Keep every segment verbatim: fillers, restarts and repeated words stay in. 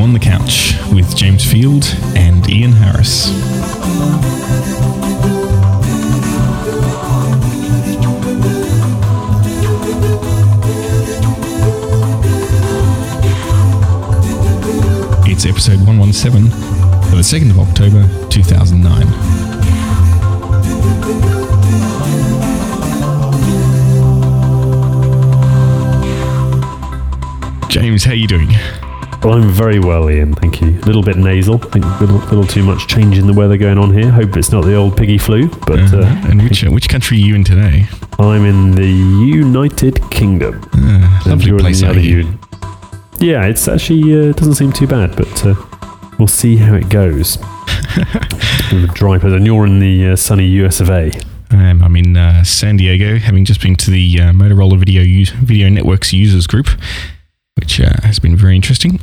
On The Couch with James Field and Ian Harris. It's episode one seventeen for the second of October two thousand nine. James, how are you doing? Well, I'm very well, Ian, thank you. A little bit nasal. I think a little, little too much change in the weather going on here. Hope it's not the old piggy flu. But uh, uh, And which, which country are you in today? I'm in the United Kingdom. Uh, lovely place, are you? Un- yeah, it's actually uh, doesn't seem too bad, but uh, we'll see how it goes. Dry place. And you're in the uh, sunny U S of A. Um, I'm in uh, San Diego, having just been to the uh, Motorola Video U- Video Networks Users Group, which uh, has been very interesting.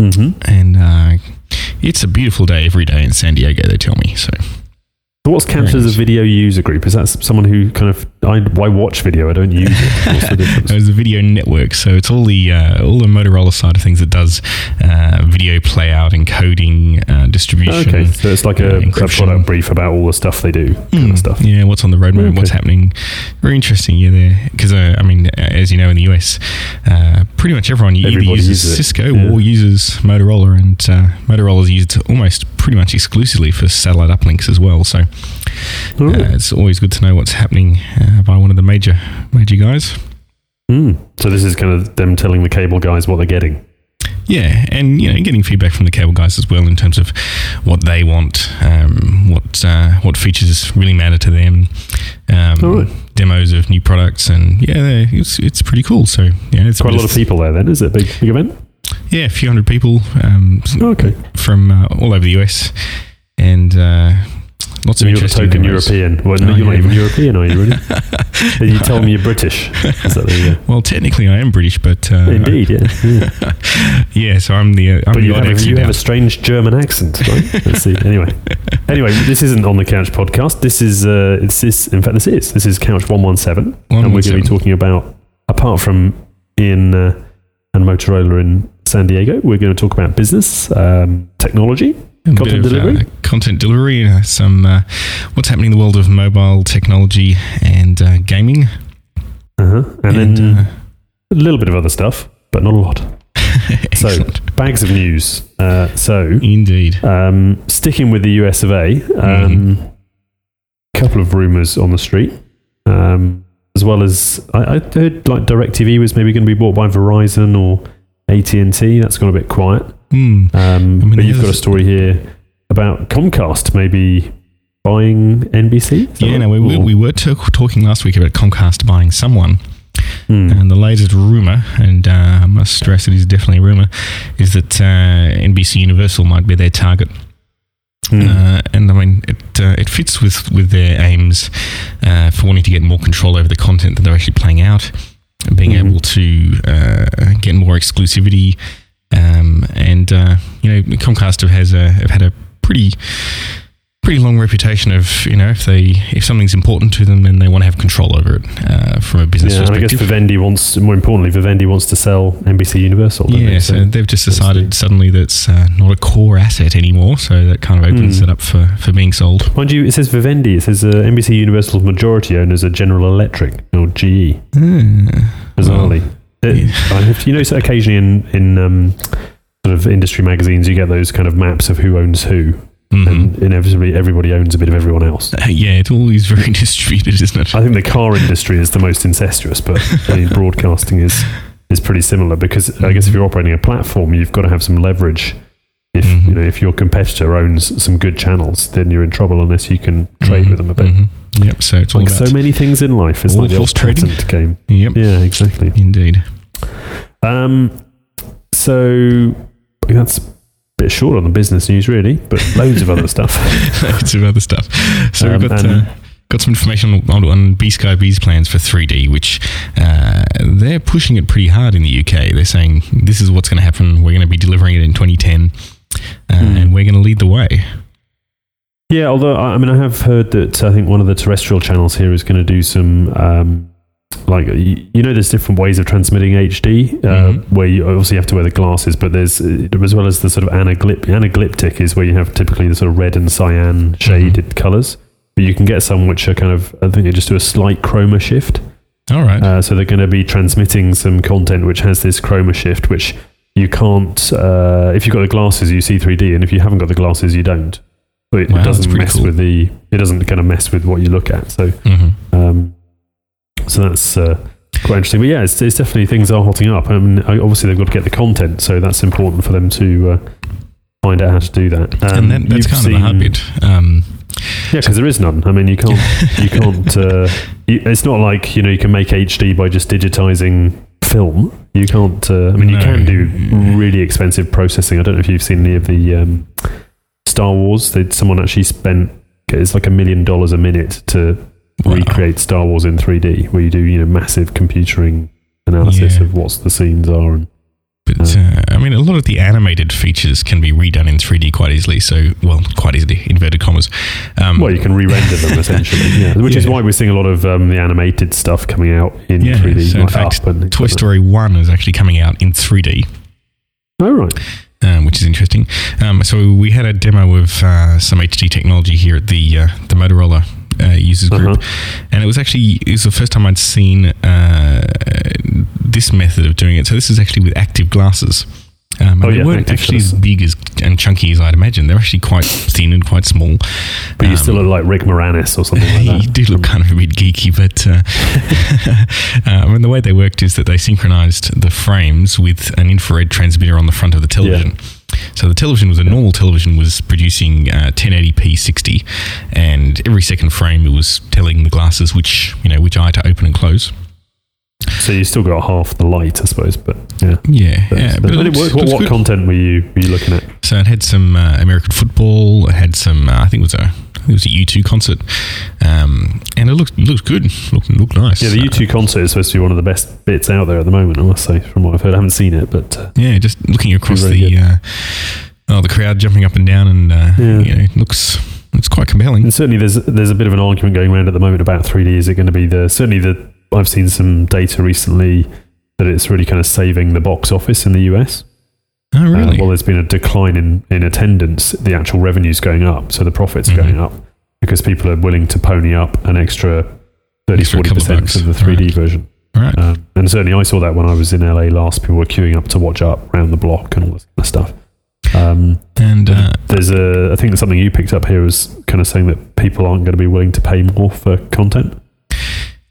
Mm-hmm. And uh, it's a beautiful day every day in San Diego, they tell me. So, so what's counted as a video user group? Is that someone who kind of, I, I watch video, I don't use it. It's a video network, so it's all the uh, all the Motorola side of things that does uh, video playout, encoding, uh, distribution. Okay, so it's like uh, a, a product brief about all the stuff they do, mm, kind of stuff. Yeah, what's on the roadmap, okay. What's happening. Very interesting, yeah, there. Because, uh, I mean, as you know, in the U S, uh, pretty much everyone either uses, uses Cisco yeah. or uses Motorola, and uh, Motorola's used almost pretty much exclusively for satellite uplinks as well, so uh, it's always good to know what's happening uh, by one of the major major guys. Mm. So this is kind of them telling the cable guys what they're getting. Yeah, and you know, getting feedback from the cable guys as well in terms of what they want, um, what uh, what features really matter to them, um, right. demos of new products, and yeah, it's it's pretty cool. So yeah, it's quite a lot of people there. Then is it a big, big event? Yeah, a few hundred people. Um, oh, okay, from uh, all over the U S and. Uh, Lots of you're a token European. Well, no, oh, you're yeah. not even European, are you really? You tell me you're British. Is that the, uh, well, technically I am British, but... Uh, Indeed, yeah. Yeah. yeah, so I'm the... Uh, I'm but you, the have, you have a strange German accent, right? Let's see. Anyway. Anyway, this isn't On The Couch podcast. This is... Uh, it's this. In fact, this is. This is Couch one seventeen. one seventeen. And we're going to be talking about, apart from Ian uh, and Motorola in San Diego, we're going to talk about business, um, technology... Content delivery? Of, uh, content delivery, uh, some uh, what's happening in the world of mobile technology and uh, gaming. Uh-huh. And, and then uh, a little bit of other stuff, but not a lot. So, bags of news. Uh, so, Indeed. Um, sticking with the U S of A, um, mm-hmm. couple of rumours on the street, um, as well as, I, I heard like DirecTV was maybe going to be bought by Verizon or A T and T. That's gone a bit quiet. Mm. Um, I mean, but you've got a story here about Comcast maybe buying N B C? Yeah, right? no, we, we, we were t- talking last week about Comcast buying someone. Mm. And the latest rumour, and uh, I must stress it is definitely a rumour, is that uh, N B C Universal might be their target. Mm. Uh, and I mean, it uh, it fits with, with their aims uh, for wanting to get more control over the content that they're actually playing out, and being mm-hmm. able to uh, get more exclusivity. Um, and uh, you know, Comcast has a, have had a pretty, pretty long reputation of, you know, if they if something's important to them, then they want to have control over it uh, from a business yeah, perspective. And I guess Vivendi wants, more importantly, Vivendi wants to sell N B C Universal. Yeah, they? So, so they've just decided the, suddenly that's uh, not a core asset anymore. So that kind of opens mm. it up for, for being sold. Mind you, it says Vivendi. It says uh, N B C Universal's majority owners are General Electric or G E. Mm. Bizarrely. Well, It, yeah. You know, so occasionally in, in um, sort of industry magazines, you get those kind of maps of who owns who, mm-hmm. and inevitably everybody owns a bit of everyone else. Uh, yeah, it's always very distributed, isn't it? I think the car industry is the most incestuous, but I mean, broadcasting is, is pretty similar because mm-hmm. I guess if you're operating a platform, you've got to have some leverage. If mm-hmm. you know, if your competitor owns some good channels, then you're in trouble unless you can trade mm-hmm. with them a bit. Mm-hmm. Yep. So it's all like so many things in life. It's like the old patent game. Yep. Yeah. Exactly. Indeed. Um. So that's a bit short on the business news, really, but loads of other stuff. Loads of other stuff. So um, we've got. Uh, Got some information on, on BSkyB's plans for three D, which uh, they're pushing it pretty hard in the U K. They're saying, this is what's going to happen. We're going to be delivering it in twenty ten, uh, mm. and we're going to lead the way. Yeah, although, I mean, I have heard that I think one of the terrestrial channels here is going to do some um, like, you know, there's different ways of transmitting H D, uh, mm-hmm. where you obviously have to wear the glasses, but there's, as well as the sort of anaglyptic, anaglyptic is where you have typically the sort of red and cyan shaded mm-hmm. colors, but you can get some which are kind of, I think they just do a slight chroma shift. All right. Uh, so they're going to be transmitting some content which has this chroma shift, which you can't, uh, if you've got the glasses, you see three D, and if you haven't got the glasses, you don't. So it, wow, it doesn't mess cool. with the, it doesn't kind of mess with what you look at. So, mm-hmm. um, so that's uh, quite interesting. But yeah, it's, it's definitely, things are hotting up. I mean, obviously they've got to get the content, so that's important for them to uh, find out how to do that. Um, and then that's kind seen, of the heartbeat. Um, yeah, because there is none. I mean, you can't, you can't. Uh, you, it's not like, you know, you can make H D by just digitizing film. You can't. Uh, I mean, no. you can do really expensive processing. I don't know if you've seen any of the um, Star Wars. They, someone actually spent, it's like a million dollars a minute to Wow. recreate Star Wars in three D, where you do, you know, massive computering analysis yeah. of what the scenes are. And, but, uh, uh, I mean, a lot of the animated features can be redone in three D quite easily. So, well, quite easily, inverted commas. Um, well, you can re-render them, essentially. yeah. Which yeah. is why we're seeing a lot of um, the animated stuff coming out in yeah, three D. So like in fact, and Toy Story like one is actually coming out in three D. Oh, right. Um, which is interesting. Um, so, we had a demo of uh, some H D technology here at the uh, the Motorola Uh, users group, uh-huh. and it was actually it was the first time I'd seen uh, this method of doing it. So this is actually with active glasses. Um, and oh, they yeah, weren't actually as big as and chunky as I'd imagine. They're actually quite thin and quite small. But um, you still look like Rick Moranis or something like that. You do look kind of a bit geeky, but uh, uh, I mean, the way they worked is that they synchronized the frames with an infrared transmitter on the front of the television. Yeah. So the television was a normal television was producing uh, ten eighty p sixty, and every second frame it was telling the glasses which, you know, which eye to open and close. So you still got half the light, I suppose, but yeah, yeah. But, yeah, but, but it worked, what what content were you were you looking at? So it had some uh, American football. It had some. Uh, I think it was a. I think it was a U two concert, um, and it looked looked good. Looked looked nice. Yeah, the U two uh, concert is supposed to be one of the best bits out there at the moment, I must say, from what I've heard. I haven't seen it, but uh, yeah, just looking across the uh, oh the crowd jumping up and down, and uh, yeah. you know, it looks. It's quite compelling. And certainly, there's there's a bit of an argument going around at the moment about three D. Is it going to be the certainly the I've seen some data recently that it's really kind of saving the box office in the U S. Oh, really? Uh, well, there's been a decline in, in attendance. The actual revenue's going up, so the profits mm-hmm. are going up because people are willing to pony up an extra thirty to forty percent of the three D right. version. Right. Uh, and certainly I saw that when I was in L A last. People were queuing up to watch Up Round the Block and all this kind of stuff. Um, and uh, there's a, I think something you picked up here was kind of saying that people aren't going to be willing to pay more for content.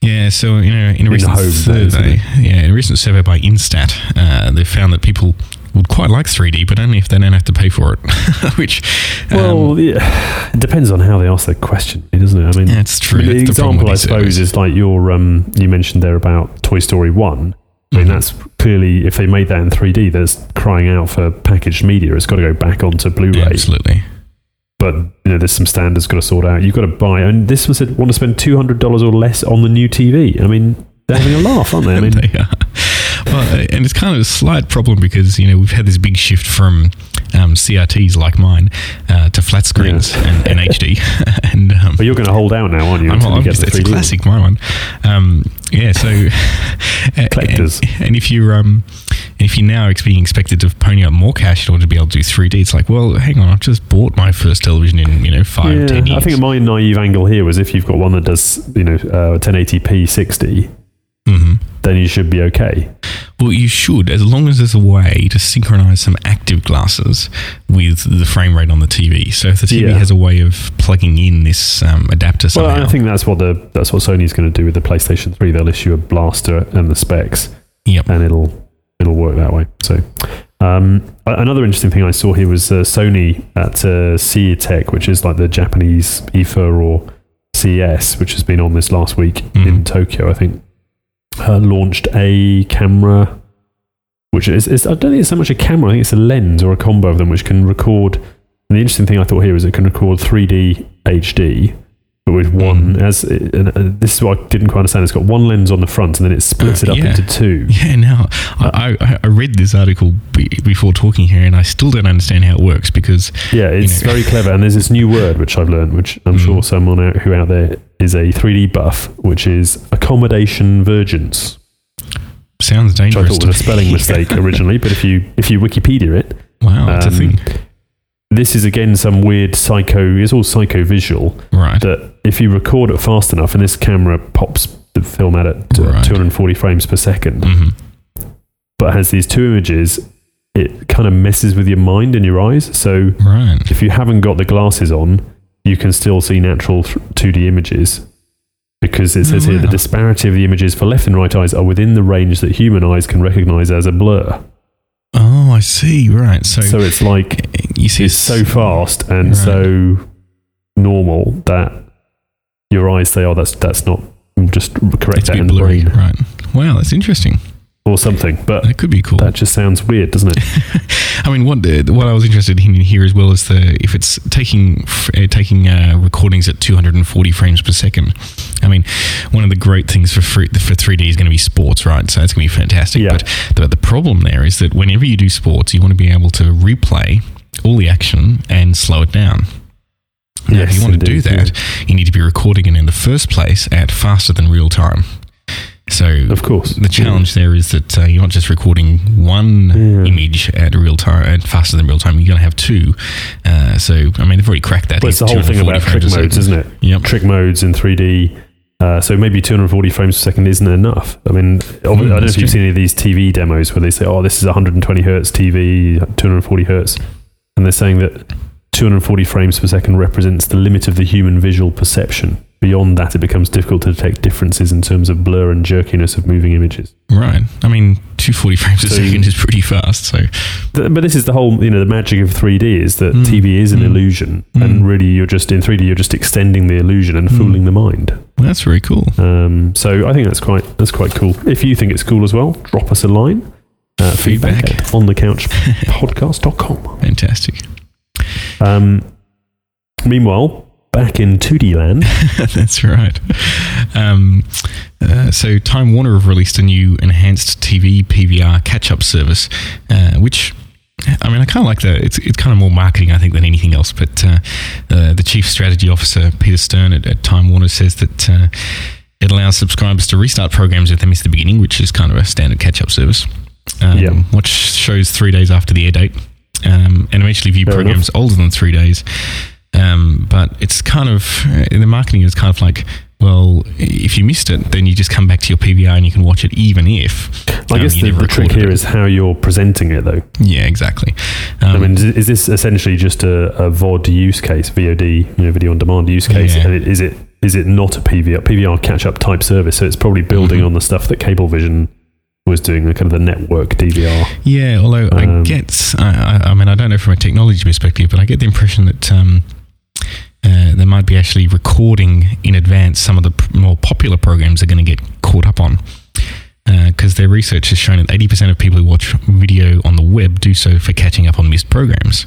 Yeah, so you know, in a recent in home, survey, yeah, in a recent survey by Instat, uh, they found that people would quite like three D, but only if they don't have to pay for it. Which, well, um, yeah, it depends on how they ask the question, doesn't it? I mean, that's true. The that's example, the I suppose, surveys. Is like your um, you mentioned there about Toy Story One. I mean, mm-hmm. that's clearly if they made that in three D, there's crying out for packaged media. It's got to go back onto Blu-ray. Yeah, absolutely. But you know, there's some standards got to sort out. You've got to buy, and this was want to spend two hundred dollars or less on the new T V. I mean, they're having a laugh, aren't they? I mean, they are. Well, and it's kind of a slight problem because you know we've had this big shift from um, C R Ts like mine uh, to flat screens yeah. and, and H D. And um, well, you're going to hold out now, aren't you? I'm, I'm you just, it's a classic, my one. Um, yeah. So collectors, and, and if you're um, if you're now being expected to pony up more cash in order to be able to do three D, it's like, well, hang on, I've just bought my first television in you know five yeah, ten years. I think my naive angle here was if you've got one that does you know uh, ten eighty p sixty. Mm-hmm. Then you should be okay. Well, you should, as long as there's a way to synchronize some active glasses with the frame rate on the T V. So if the T V yeah. has a way of plugging in this um, adapter somehow. Well, I think that's what the that's what Sony's going to do with the PlayStation three. They'll issue a blaster and the specs, yep, and it'll it'll work that way. So um, another interesting thing I saw here was uh, Sony at uh, C E Tech, which is like the Japanese I F A or C E S, which has been on this last week mm-hmm. in Tokyo, I think. Uh, launched a camera, which is, is I don't think it's so much a camera. I think it's a lens or a combo of them, which can record. And the interesting thing I thought here is it can record three D H D, but with one, as it, and, and this is what I didn't quite understand. It's got one lens on the front and then it splits uh, it up yeah. into two. Yeah, now I, I, I read this article b- before talking here and I still don't understand how it works because... Yeah, it's you know. very clever. And there's this new word which I've learned, which I'm mm. sure someone out, who out there is a three D buff, which is accommodation vergence. Sounds dangerous. Which I thought was a spelling mistake originally, but if you if you Wikipedia it... Wow, that's um, a thing. This is again some weird psycho, it's all psycho-visual, right? That if you record it fast enough, and this camera pops the film at it to right. two hundred forty frames per second, mm-hmm. but has these two images, it kind of messes with your mind and your eyes. So right. if you haven't got the glasses on, you can still see natural two D images, because it says oh, wow. here the disparity of the images for left and right eyes are within the range that human eyes can recognize as a blur. Oh, I see. Right. So, so it's like you see it's so fast and right. so normal that your eyes say, "Oh, that's that's not just correct that in the brain." Right. Wow, that's interesting. Or something, but that could be cool. That just sounds weird, doesn't it? I mean, what the, what I was interested in here as well is the if it's taking uh, taking uh, recordings at two hundred forty frames per second. I mean, one of the great things for free, for three D is going to be sports, right? So it's going to be fantastic. Yeah. But the, the problem there is that whenever you do sports, you want to be able to replay all the action and slow it down. Now, yes, if you want indeed, to do that, yeah. you need to be recording it in the first place at faster than real time. So of course, the challenge yeah. there is that uh, you're not just recording one yeah. image at real time, at faster than real time. You're going to have two. Uh, so I mean, they've already cracked that. Well, it's the whole thing about trick modes, isn't it? Yep. Trick modes in three D. Uh, so maybe two hundred forty frames per second isn't enough. I mean, mm, I don't know if you've seen any of these T V demos where they say, "Oh, this is one hundred twenty hertz T V, two hundred forty hertz," and they're saying that two hundred forty frames per second represents the limit of the human visual perception. Beyond that, it becomes difficult to detect differences in terms of blur and jerkiness of moving images. Right. I mean, two hundred forty frames a so, second is pretty fast. So, th- But this is the whole, you know, the magic of three D is that mm. T V is an mm. illusion. Mm. And really, you're just, in three D, you're just extending the illusion and mm. fooling the mind. Well, that's very cool. Um, so I think that's quite that's quite cool. If you think it's cool as well, drop us a line. Uh, feedback. feedback on the couch podcast dot com. Fantastic. Um, meanwhile... Back in two D land. That's right. Um, uh, so Time Warner have released a new enhanced T V P V R catch-up service, uh, which, I mean, I kind of like that. It's it's kind of more marketing, I think, than anything else. But uh, uh, the chief strategy officer, Peter Stern at, at Time Warner, says that uh, it allows subscribers to restart programs if they miss the beginning, which is kind of a standard catch-up service. Um, yeah. Watch shows three days after the air date, um, and eventually view Fair programs enough. older than three days. Um, but it's kind of, uh, the marketing is kind of like, well, if you missed it, then you just come back to your P V R and you can watch it even if. I um, guess the, the trick here it. is how you're presenting it, though. Yeah, exactly. Um, I mean, is this essentially just a, a V O D use case, V O D, you know, video on demand use case? Yeah. And it, is it is it not a P V R, P V R catch-up type service? So it's probably building mm-hmm. on the stuff that Cablevision was doing, the kind of the network D V R. Yeah, although um, I get, I, I, I mean, I don't know from a technology perspective, but I get the impression that... Um, Uh, they might be actually recording in advance some of the p- more popular programs they're going to get caught up on, because uh, their research has shown that eighty percent of people who watch video on the web do so for catching up on missed programs.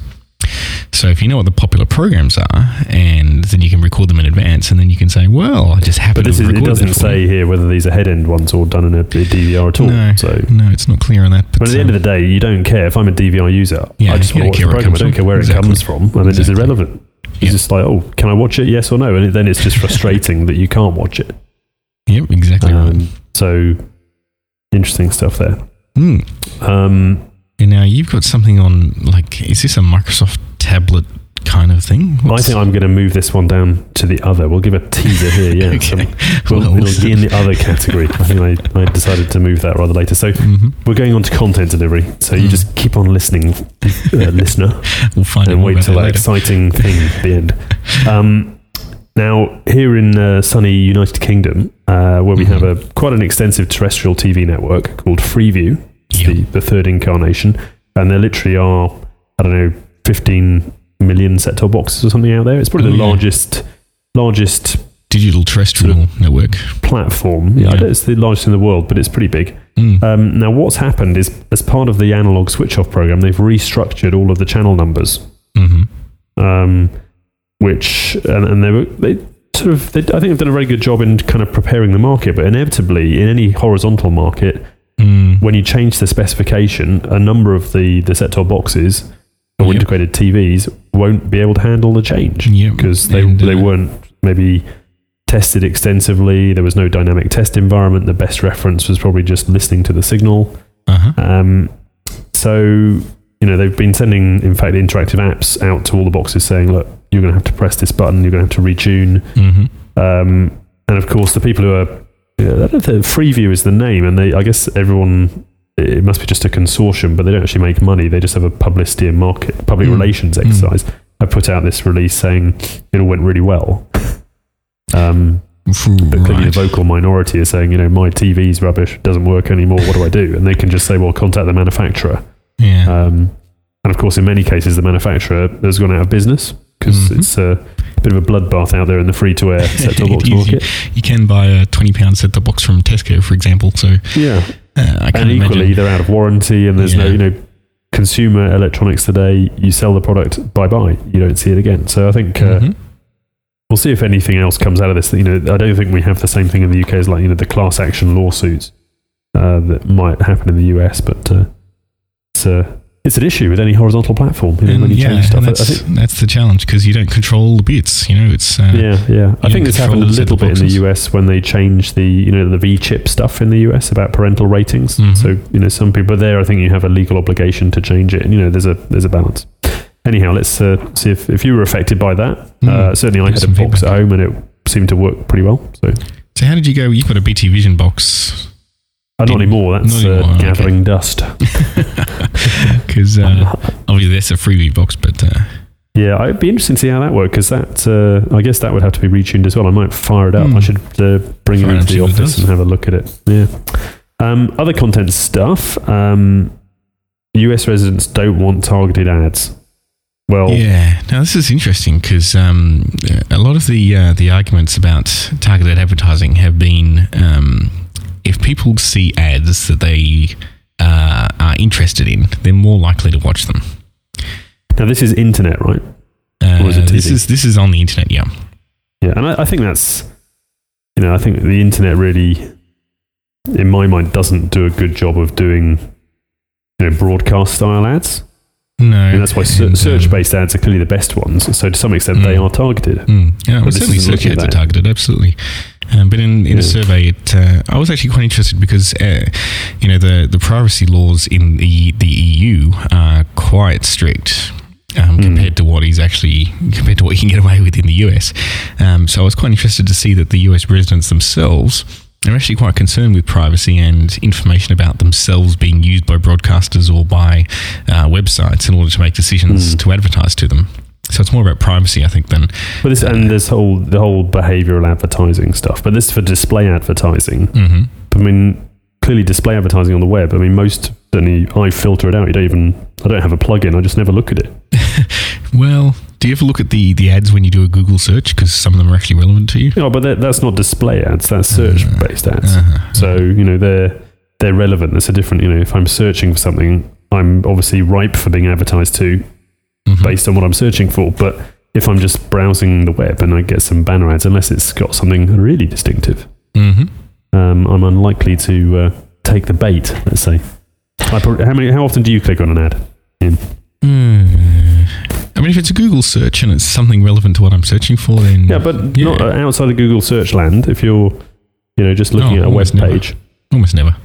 So if you know what the popular programs are, and then you can record them in advance, and then you can say, well, I just happened to record them. But it doesn't say me. here whether these are head-end ones or done in a D V R at all. No, so. no it's not clear on that. But, but at the um, end of the day, you don't care. If I'm a D V R user, yeah, I just want to watch the program. I don't care where exactly. it comes from. I mean, exactly. it's irrelevant. It's yep. just like, oh, can I watch it, yes or no? And then it's just frustrating that you can't watch it. Yep, exactly um, right. So, interesting stuff there. Mm. Um, and now you've got something on, like, is this a Microsoft tablet kind of thing? What's I think I'm going to move this one down to the other. We'll give a teaser here, yeah. okay. um, we'll, well, it'll be in the other category. I think I, I decided to move that rather later. So, mm-hmm. we're going on to content delivery. So, mm. you just keep on listening, uh, listener. We'll find and wait till that later. Exciting thing at the end. Um, now, here in uh, sunny United Kingdom, uh, where we mm-hmm. have a quite an extensive terrestrial T V network called Freeview, yep. the, the third incarnation, and there literally are, I don't know, fifteen million set-top boxes or something out there. It's probably oh, the yeah. largest, largest digital terrestrial sort of network platform. Yeah, yeah. I don't, it's the largest in the world, but it's pretty big. Mm. Um, now, what's happened is, as part of the analog switch-off program, they've restructured all of the channel numbers, mm-hmm. um, which and, and they were they sort of, they, I think they've done a very good job in kind of preparing the market, but inevitably in any horizontal market, mm. when you change the specification, a number of the, the set-top boxes or yep. integrated T Vs won't be able to handle the change because yep. they and, uh, they weren't maybe tested extensively. There was no dynamic test environment. The best reference was probably just listening to the signal. Uh-huh. Um, so, you know, they've been sending, in fact, interactive apps out to all the boxes saying, look, you're going to have to press this button, you're going to have to retune. Mm-hmm. Um, and of course, the people who are, you know, I don't think Freeview is the name, and they, I guess everyone, it must be just a consortium, but they don't actually make money. They just have a publicity and market, public mm. relations exercise. Mm. I put out this release saying it all went really well. Um, Ooh, but clearly right. the vocal minority is saying, you know, my T V's rubbish, doesn't work anymore, what do I do? And they can just say, well, contact the manufacturer. Yeah. Um, and of course, in many cases, the manufacturer has gone out of business because mm-hmm. it's a bit of a bloodbath out there in the free-to-air set-top box market. You, you can buy a twenty pound set-top box from Tesco, for example. So yeah, uh, I can't and equally, imagine. They're out of warranty, and there's yeah. no, you know, consumer electronics today. You sell the product, bye-bye. You don't see it again. So I think mm-hmm. uh, we'll see if anything else comes out of this. You know, I don't think we have the same thing in the U K as, like, you know, the class action lawsuits uh, that might happen in the U S, but. Uh, It's, a, it's an issue with any horizontal platform. You know, when you yeah, change stuff. That's, I think, that's the challenge because you don't control the bits. You know, it's uh, yeah, yeah. I think this happened a little bit in the U S when they changed the you know the V chip stuff in the U S about parental ratings. Mm-hmm. So you know some people there, I think you have a legal obligation to change it. And, you know, there's a there's a balance. Anyhow, let's uh, see if, if you were affected by that. Mm-hmm. Uh, certainly, Give I had a box at home and it seemed to work pretty well. So, so how did you go? You've got a B T Vision box. Uh, not anymore, that's not anymore. Uh, gathering okay. dust. Because uh, obviously that's a Freeview box, but... Uh, yeah, it'd be interesting to see how that works, because that, uh, I guess that would have to be retuned as well. I might fire it up. Mm. I should uh, bring fire it into the office and have a look at it. Yeah. Um, other content stuff. Um, U S residents don't want targeted ads. Well, yeah. Now this is interesting because um, a lot of the, uh, the arguments about targeted advertising have been... Um, if people see ads that they uh, are interested in, they're more likely to watch them. Now, this is internet, right? Uh, or is it T V? This is this is on the internet, yeah. Yeah, and I, I think that's, you know, I think the internet really, in my mind, doesn't do a good job of doing, you know, broadcast-style ads. No. And that's why ser- search-based ads are clearly the best ones. So to some extent, mm. they are targeted. Mm. Yeah, well, certainly search ads are targeted, absolutely. Um, but in, in yeah. a survey, it, uh, I was actually quite interested because, uh, you know, the, the privacy laws in the, the E U are quite strict um, mm. compared to what is actually, compared to what you can get away with in the U S. Um, so I was quite interested to see that the U S residents themselves are actually quite concerned with privacy and information about themselves being used by broadcasters or by uh, websites in order to make decisions mm. to advertise to them. So it's more about privacy, I think, than... But this, uh, and this whole the whole behavioural advertising stuff. But this for display advertising. Mm-hmm. I mean, clearly display advertising on the web. I mean, most... Certainly, I filter it out. You don't even... I don't have a plug-in. I just never look at it. Well, do you ever look at the, the ads when you do a Google search? Because some of them are actually relevant to you. No, but that's not display ads. That's search-based ads. Uh-huh. So, you know, they're, they're relevant. That's a different... You know, if I'm searching for something, I'm obviously ripe for being advertised to... Mm-hmm. based on what I'm searching for. But if I'm just browsing the web and I get some banner ads, unless it's got something really distinctive, mm-hmm. um, I'm unlikely to uh, take the bait, let's say. I probably, how many? How often do you click on an ad? In? Mm. I mean, if it's a Google search and it's something relevant to what I'm searching for, then... Yeah, but yeah. not outside of Google search land. If you're, you know, just looking oh, at a web page. Almost never.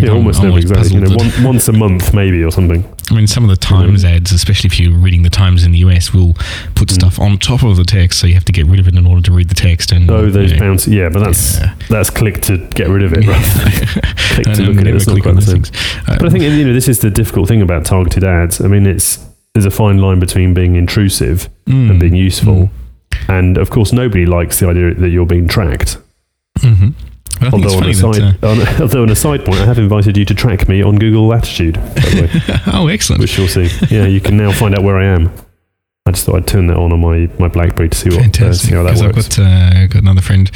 Yeah, almost never, exactly. You know, one, once a month, maybe, or something. I mean, some of the Times mm. ads, especially if you're reading the Times in the U S, will put mm. stuff on top of the text, so you have to get rid of it in order to read the text. And oh, those you know, bouncy, yeah, but that's yeah. that's click to get rid of it, yeah. right? click to look at it. It's not quite the same. Um, but I think you know this is the difficult thing about targeted ads. I mean, it's there's a fine line between being intrusive mm. and being useful, mm. and of course, nobody likes the idea that you're being tracked. Mm-hmm. Although on, side, that, uh, on, although on a side point, I have invited you to track me on Google Latitude, by the way. Oh, excellent. Which you'll see. Yeah, you can now find out where I am. I just thought I'd turn that on on my, my BlackBerry to see, what, uh, see how that works. Fantastic, because I've got, uh, got another friend,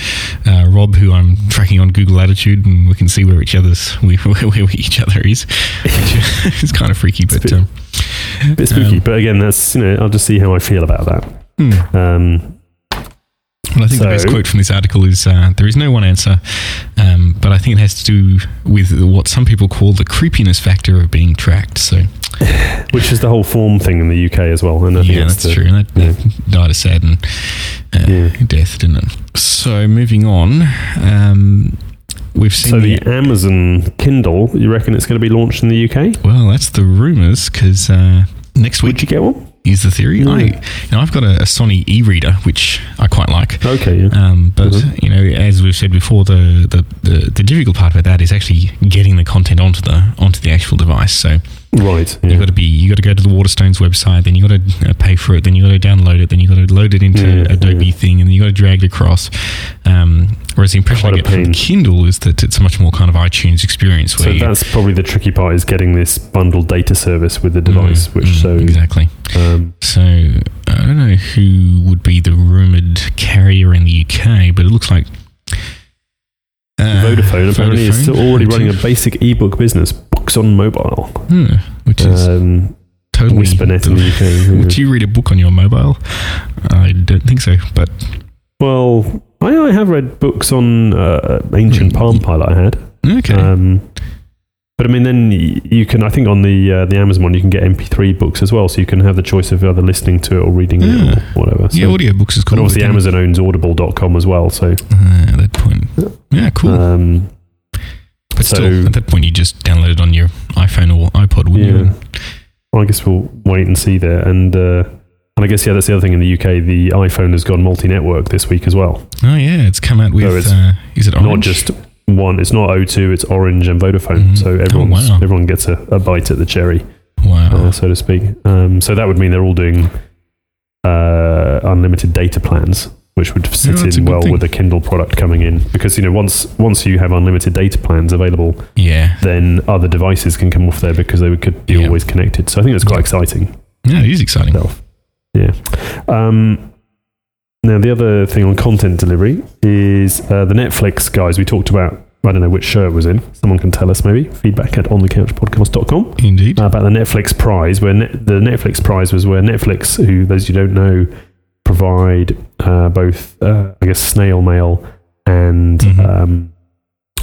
uh, Rob, who I'm tracking on Google Latitude, and we can see where each other's where, where each other is. It's kind of freaky, but... It's a bit, um, a bit spooky, um, but again, that's you know I'll just see how I feel about that. Hmm. Um Well, I think so, the best quote from this article is, uh, there is no one answer, um, but I think it has to do with what some people call the creepiness factor of being tracked. So, which is the whole form thing in the U K as well. And I think yeah, that's the, true. And that, yeah. that died a sad and, uh, yeah. death, didn't it? So moving on, um, we've seen... So the, the Amazon Kindle, you reckon it's going to be launched in the U K? Well, that's the rumours, because uh, next week... Would you get one? Is the theory. Yeah. I, you know, I've got a, a Sony e-reader, which I quite like. Okay, yeah. Um, but, mm-hmm. you know, as we've said before, the, the, the, the difficult part about that is actually getting the content onto the onto the actual device. So right, yeah. you've got to be, you got to go to the Waterstones website, then you've got to uh, pay for it, then you've got to download it, then you've got to load it into yeah, Adobe yeah. thing, and then you've got to drag it across. Um, whereas the impression quite I get from Kindle is that it's a much more kind of iTunes experience. Where so that's you, probably the tricky part, is getting this bundled data service with the device. Mm, which mm, so exactly. Um, so I don't know who would be the rumoured carrier in the U K, but it looks like uh, Vodafone apparently Vodafone. is still already running a basic ebook business, Books on Mobile, hmm, which is um, totally Whispernet in the U K. Would you read a book on your mobile? I don't think so. But well, I, I have read books on uh, Ancient mm. Palm Pilot. I had okay. Um, But I mean, then you can, I think on the uh, the Amazon one, you can get M P three books as well. So you can have the choice of either listening to it or reading yeah. it or whatever. So, yeah, audiobooks is cool. And obviously Amazon owns audible dot com as well. So uh, at that point. Yeah, cool. Um, but so, still, at that point, you just download it on your iPhone or iPod, wouldn't yeah. you? Well, I guess we'll wait and see there. And uh, and I guess, yeah, that's the other thing in the U K. The iPhone has gone multi-network this week as well. Oh, yeah. It's come out with, so uh, is it Orange? Not just... One, it's not O two, it's Orange and Vodafone. Mm. So everyone's, oh, wow. everyone gets a, a bite at the cherry, wow. uh, so to speak. Um, so that would mean they're all doing uh, unlimited data plans, which would fit yeah, in well thing. with the Kindle product coming in. Because, you know, once once you have unlimited data plans available, yeah. then other devices can come off there because they could be yeah. always connected. So I think that's quite exciting. Yeah, it is exciting. Itself. Yeah. Um, Now, the other thing on content delivery is uh, the Netflix guys we talked about. I don't know which show it was in. Someone can tell us maybe. Feedback at on the couch podcast dot com. Indeed. Uh, about the Netflix Prize. where ne- The Netflix Prize was where Netflix, who, those you don't know, provide uh, both, uh, I guess, snail mail and mm-hmm. um,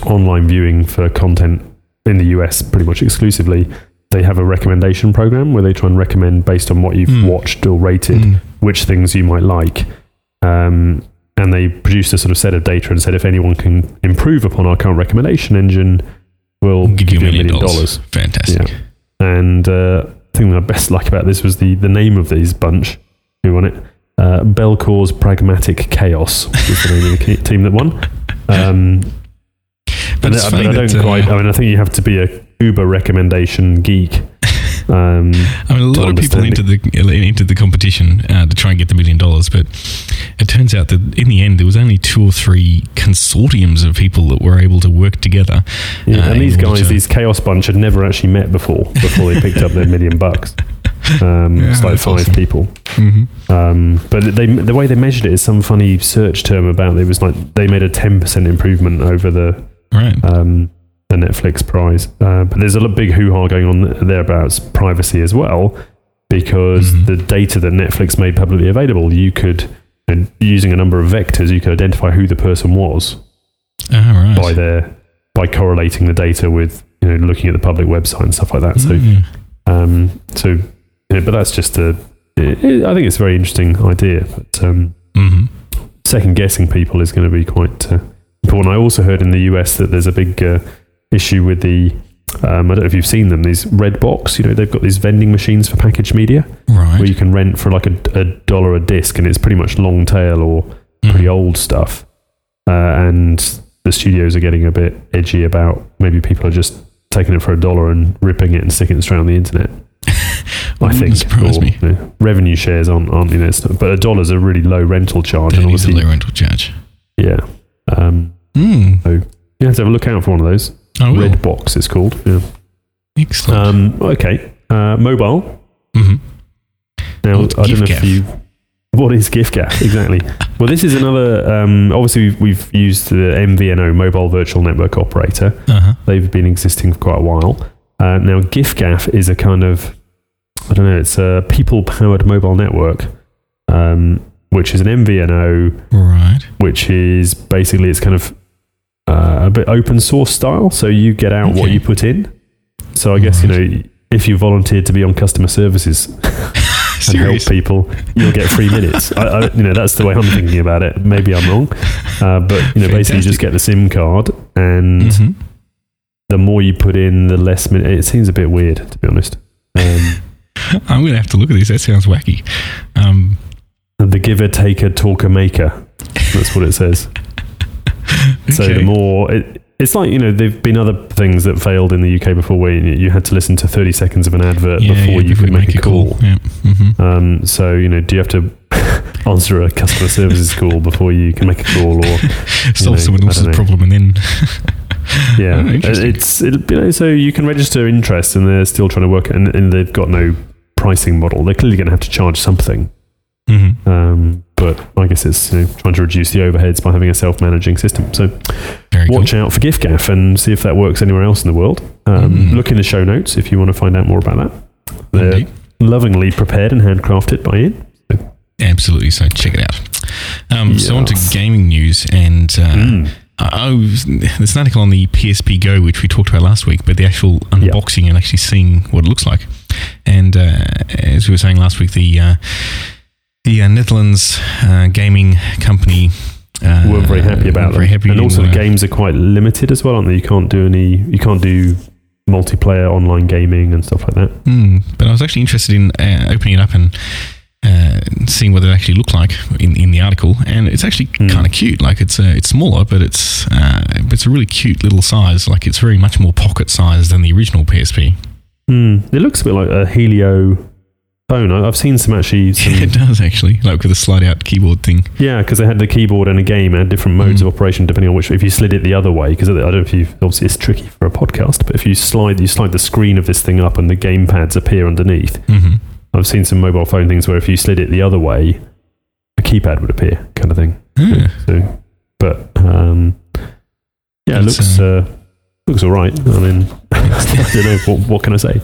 online viewing for content in the U S pretty much exclusively. They have a recommendation program where they try and recommend based on what you've mm. watched or rated, mm. which things you might like. Um, and they produced a sort of set of data and said, if anyone can improve upon our current recommendation engine, we'll give, give you a million dollars. dollars. Fantastic. Yeah. And uh, the thing that I best like about this was the, the name of these bunch who won it. Uh, Belcor's Pragmatic Chaos was the name of the team that won. Um, but I, I, I don't that, quite, uh, I mean, I think you have to be a Uber recommendation geek. Um, I mean, a lot of people entered the entered the competition uh, to try and get the million dollars, but it turns out that in the end there was only two or three consortiums of people that were able to work together. Yeah, uh, and these guys, to... these chaos bunch, had never actually met before before they picked up their million bucks. Um, yeah, it's like five awesome. people. Mm-hmm. Um, but they, the way they measured it is some funny search term about it. It was like they made a ten percent improvement over the right. Um, the Netflix Prize, uh, but there's a big hoo-ha going on there about privacy as well, because mm-hmm. the data that Netflix made publicly available, you could, using a number of vectors, you could identify who the person was oh, right. by their by correlating the data with, you know, looking at the public website and stuff like that. Mm-hmm. So, um, so, you know, but that's just a. It, I think it's a very interesting idea, but um, mm-hmm. second guessing people is going to be quite uh, important. I also heard in the U S that there's a big. Uh, issue with the um I don't know if you've seen them, these red box, you know, they've got these vending machines for packaged media, right, where you can rent for like a, a dollar a disc, and it's pretty much long tail or pretty mm. old stuff, uh, and the studios are getting a bit edgy about maybe people are just taking it for a dollar and ripping it and sticking it straight on the internet. I think or, me. You know, revenue shares aren't, aren't you know, it's not, but a dollar's a really low rental charge, and obviously, a low rental charge yeah um mm. so you have to have a look out for one of those. Red box, it's called. Yeah. Excellent. Um, okay. Uh, mobile. Mm-hmm. Now, Old I don't know gaff. if you... What is giffgaff? Exactly. Well, this is another... Um, obviously, we've, we've used the M V N O, Mobile Virtual Network Operator. Uh-huh. They've been existing for quite a while. Uh, now, giffgaff is a kind of... I don't know, it's a people-powered mobile network. Um, which is an M V N O, right? Which is basically, it's kind of uh, a bit open source style. So you get out okay. what you put in. So I guess, right. you know, if you volunteered to be on customer services and help people, you'll get three minutes. I, I, you know, that's the way I'm thinking about it. Maybe I'm wrong. Uh, but, you know, Fantastic. basically just get the SIM card and mm-hmm. the more you put in, the less minute. It seems a bit weird, to be honest. Um, I'm going to have to look at this. That sounds wacky. Um, the giver, taker, talker, maker. That's what it says. okay. So the more... It, It's like, you know, there've been other things that failed in the U K before where you had to listen to thirty seconds of an advert yeah, before yeah, you could make, make a call. call. Yeah. Mm-hmm. Um, so, you know, do you have to answer a customer services call before you can make a call, or solve know, someone else's problem and then? yeah, oh, it's it, you know, so you can register interest, and they're still trying to work, and, and they've got no pricing model. They're clearly going to have to charge something. Mm-hmm. Um, but I guess it's, you know, trying to reduce the overheads by having a self-managing system. So Very watch cool. out for giffgaff and see if that works anywhere else in the world. Um, mm. Look in the show notes if you want to find out more about that. They're Indeed. lovingly prepared and handcrafted by Ian. So. Absolutely. So check it out. Um, yes. So on to gaming news, and uh, mm. I was, there's an article on the P S P Go, which we talked about last week, but the actual unboxing yep. and actually seeing what it looks like. And uh, as we were saying last week, the... Uh, The uh, Netherlands uh, gaming company uh, were very happy about very happy that, and also the games are quite limited as well, aren't they? You can't do any, you can't do multiplayer online gaming and stuff like that. Mm, but I was actually interested in uh, opening it up and uh, seeing what it actually looked like in, in the article, and it's actually mm. kind of cute. Like it's uh, it's smaller, but it's uh, it's a really cute little size. Like it's very much more pocket size than the original P S P. Mm, it looks a bit like a Helio. Phone. I've seen some actually. Some yeah, it does actually, like with a slide-out keyboard thing. Yeah, because they had the keyboard and a game and different modes mm. of operation depending on which. If you slid it the other way, because I don't know if you obviously it's tricky for a podcast, but if you slide, you slide the screen of this thing up and the game pads appear underneath. Mm-hmm. I've seen some mobile phone things where if you slid it the other way, a keypad would appear, kind of thing. Yeah. So, but um, yeah, it looks uh, uh, looks all right. I mean, I don't know what, what can I say.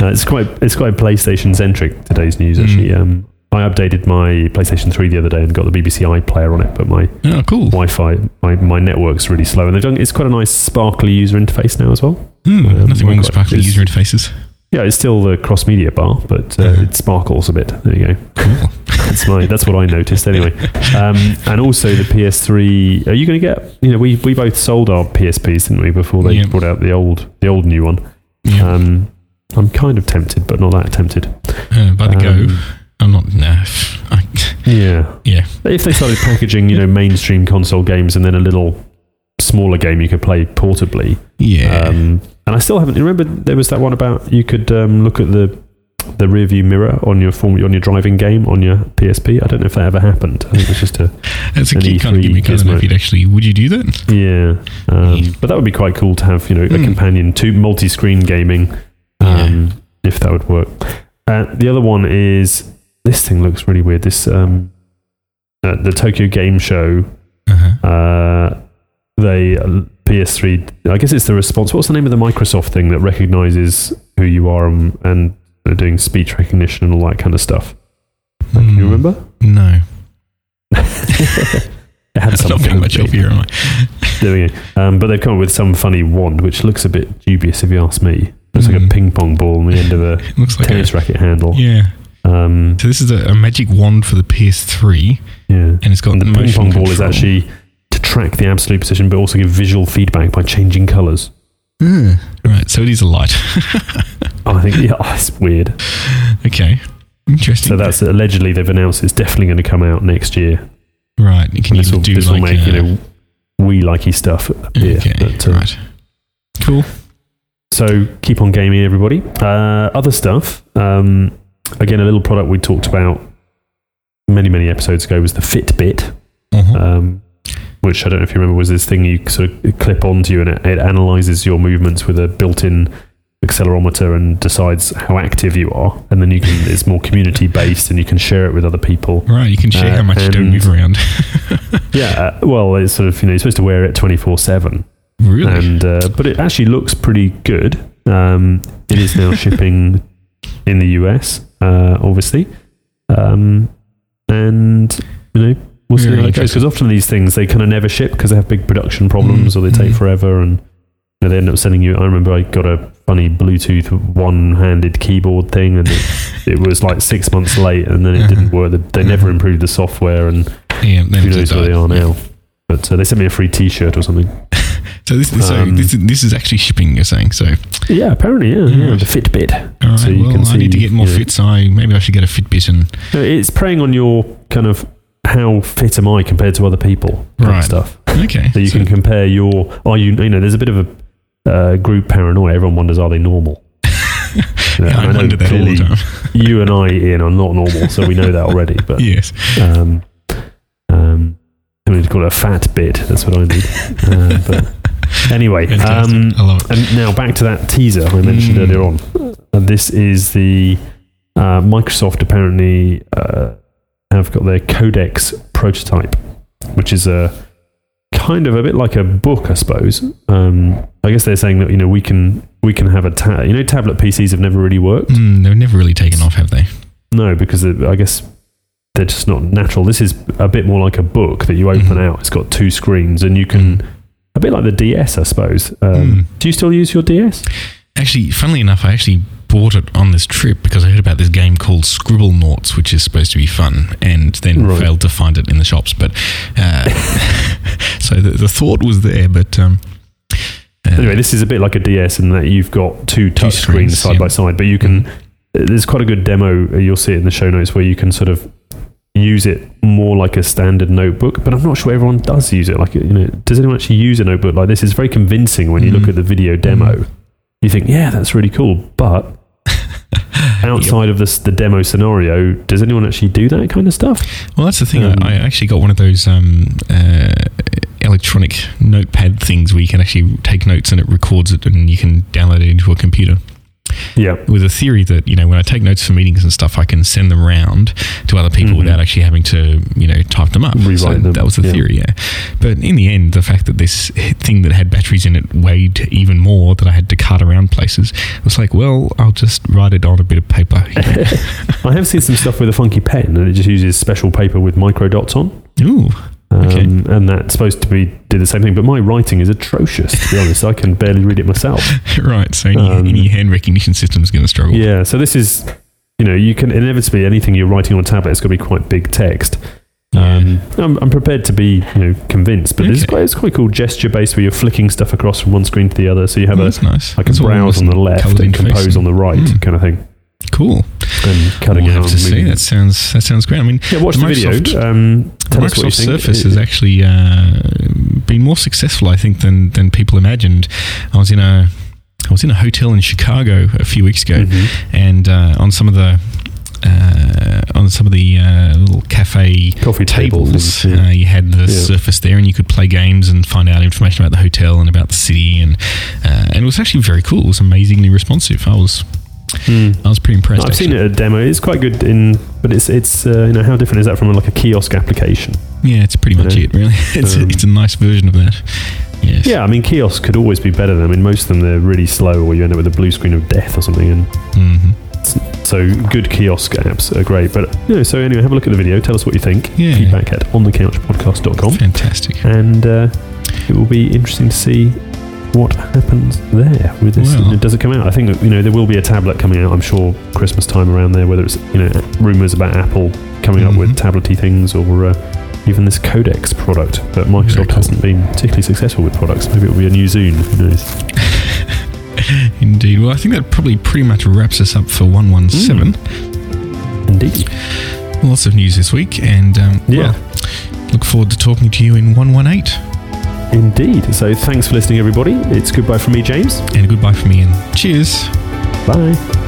Uh, it's quite it's quite PlayStation centric, today's news actually. Mm. Um, I updated my PlayStation three the other day and got the B B C iPlayer on it, but my oh, cool. Wi-Fi my, my network's really slow, and they've done it's quite a nice sparkly user interface now as well. Mm, um, nothing wrong with sparkly user interfaces. Yeah, it's still the cross media bar, but uh, yeah. it sparkles a bit. There you go. Cool. that's my that's what I noticed anyway. Um, and also the P S three. Are you going to get? You know, we we both sold our P S Ps, didn't we? Before they yep. brought out the old the old new one. Yep. Um, I'm kind of tempted, but not that tempted. Uh, by the um, go, I'm not. Nah, I, yeah, yeah. If they started packaging, you know, mainstream console games and then a little smaller game you could play portably. Yeah. Um, and I still haven't. Remember, there was that one about you could um, look at the the rearview mirror on your form, on your driving game on your P S P. I don't know if that ever happened. I think it was just a. That's a key kind of gimmick. I don't know if you'd actually. Would you do that? Yeah. Um, yeah. But that would be quite cool to have. You know, mm. a companion to multi-screen gaming. Um, if that would work. Uh, the other one is, this thing looks really weird. This um, uh, the Tokyo Game Show. Uh-huh. Uh, they uh, P S three. I guess it's the response. What's the name of the Microsoft thing that recognizes who you are and, and uh, doing speech recognition and all that kind of stuff? Mm, Can you remember? No. It had something. Not getting much help here, am I? Doing it. Um, but they've come up with some funny wand, which looks a bit dubious if you ask me. Looks mm. like a ping pong ball on the end of a like tennis a, racket handle. Yeah. Um, so this is a, a magic wand for the P S three. Yeah. And it's got and the ping pong control. Ball is actually to track the absolute position, but also give visual feedback by changing colours. Mm. Right. So it is a light. I think yeah, oh, it's weird. Okay. Interesting. So that's allegedly they've announced it's definitely going to come out next year. Right. Can you this will, do this like will make a, you know wee likey stuff appear. Okay. But, uh, right. Cool. So keep on gaming, everybody. Uh, other stuff, um, again, a little product we talked about many, many episodes ago was the Fitbit, mm-hmm. um, which I don't know if you remember was this thing you sort of clip onto you and it, it analyzes your movements with a built-in accelerometer and decides how active you are. And then you can, it's more community-based and you can share it with other people. Right, you can share uh, how much and, you don't move around. yeah, uh, well, it's sort of, you know, you're supposed to wear it twenty-four seven. Really? And, uh, but it actually looks pretty good. Um, it is now shipping in the U S, uh, obviously. Um, and you know we'll see how it goes, because often these things they kind of never ship because they have big production problems, mm-hmm. or they take mm-hmm. forever, and you know, they end up sending you. I remember I got a funny Bluetooth one-handed keyboard thing, and it, it was like six months late, and then it didn't work. They never improved the software, and yeah, who knows where they are now. Yeah. But uh, they sent me a free T-shirt or something. So this, so um, this, this is actually shipping, you're saying? So yeah, apparently, yeah, yeah. yeah the Fitbit. All right, so you well, can see, I need to get more yeah. fit, so I, maybe I should get a Fitbit. And no, it's preying on your kind of how fit am I compared to other people kind right. of stuff. Okay. So you so, can compare your, are you, you know, there's a bit of a uh, group paranoia. Everyone wonders, are they normal? yeah, yeah, I, I wonder that all the time. You and I, Ian, are not normal, so we know that already. But yes. Um, um, I need to call it a fat bit. That's what I need. Uh, but anyway, um, and now back to that teaser I mentioned mm. earlier on. Uh, this is the uh, Microsoft apparently uh, have got their Codex prototype, which is a kind of a bit like a book, I suppose. Um, I guess they're saying that you know we can we can have a ta- you know tablet P Cs have never really worked. Mm, they've never really taken off, have they? No, because it, I guess. They're just not natural. This is a bit more like a book that you open mm-hmm. out. It's got two screens, and you can mm. a bit like the D S, I suppose. Um, mm. Do you still use your D S? Actually, funnily enough, I actually bought it on this trip because I heard about this game called Scribblenauts, which is supposed to be fun, and then right. failed to find it in the shops. But uh, so the, the thought was there, but. Um, uh, anyway, this is a bit like a D S in that you've got two touch two screens, screens side yeah. by side, but you can. Mm. There's quite a good demo. You'll see it in the show notes where you can sort of. Use it more like a standard notebook, but I'm not sure everyone does use it. Like, you know, does anyone actually use a notebook like this? It's very convincing when you mm. look at the video demo. Mm. You think, yeah, that's really cool, but outside yep. of this, the demo scenario, does anyone actually do that kind of stuff? Well, that's the thing. Um, I actually got one of those um, uh, electronic notepad things where you can actually take notes and it records it, and you can download it into a computer. Yeah, with a theory that you know, when I take notes for meetings and stuff, I can send them round to other people mm-hmm. without actually having to you know type them up. Rewrite so them. That was the yeah. theory, yeah. But in the end, the fact that this thing that had batteries in it weighed even more that I had to cart around places, I was like, well, I'll just write it on a bit of paper. You know? I have seen some stuff with a funky pen, and it just uses special paper with micro dots on. Ooh. Um, okay. And that's supposed to be do the same thing, but my writing is atrocious, to be honest. I can barely read it myself. Right, so any, um, any hand recognition system is going to struggle. Yeah, so this is, you know, you can inevitably anything you're writing on a tablet, it's going to be quite big text. Yeah. Um, I'm, I'm prepared to be, you know, convinced, but okay. it's quite it's quite cool gesture-based where you're flicking stuff across from one screen to the other, so you have oh, a, nice. like a browse on the left and compose on the right mm. kind of thing. Cool. And cutting we'll out. Have to see. That sounds that sounds great. I mean, yeah, watch the, the Microsoft, video. Um, tell us what you think. Microsoft Surface it, has actually uh, been more successful, I think, than than people imagined. I was in a I was in a hotel in Chicago a few weeks ago, mm-hmm. and uh, on some of the uh, on some of the uh, little cafe coffee tables, tables yeah. uh, you had the yeah. Surface there, and you could play games and find out information about the hotel and about the city, and uh, and it was actually very cool. It was amazingly responsive. I was. Mm. I was pretty impressed. I've actually. seen it at a demo. It's quite good, in, but it's it's uh, you know how different is that from like a kiosk application? Yeah, it's pretty much you know? it. Really, it's um, a, it's a nice version of that. Yes. Yeah, I mean kiosks could always be better. Than, I mean, most of them they're really slow, or you end up with a blue screen of death or something. And mm-hmm. so, good kiosk apps are great. But you know, so anyway, have a look at the video. Tell us what you think. Yeah. Feedback at on the couch podcast dot com. Fantastic, and uh, it will be interesting to see. What happens there with this? Well, does it come out? I think you know there will be a tablet coming out. I'm sure Christmas time around there. Whether it's you know rumours about Apple coming mm-hmm. up with tablety things or uh, even this Codex product, but Microsoft cool. hasn't been particularly successful with products. Maybe it'll be a new Zune. Who knows? Indeed. Well, I think that probably pretty much wraps us up for one one seven. Mm. Indeed. Lots of news this week, and um, yeah, well, look forward to talking to you in one one eight. Indeed. So thanks for listening, everybody. It's goodbye from me, James. And goodbye from Ian. Cheers. Bye.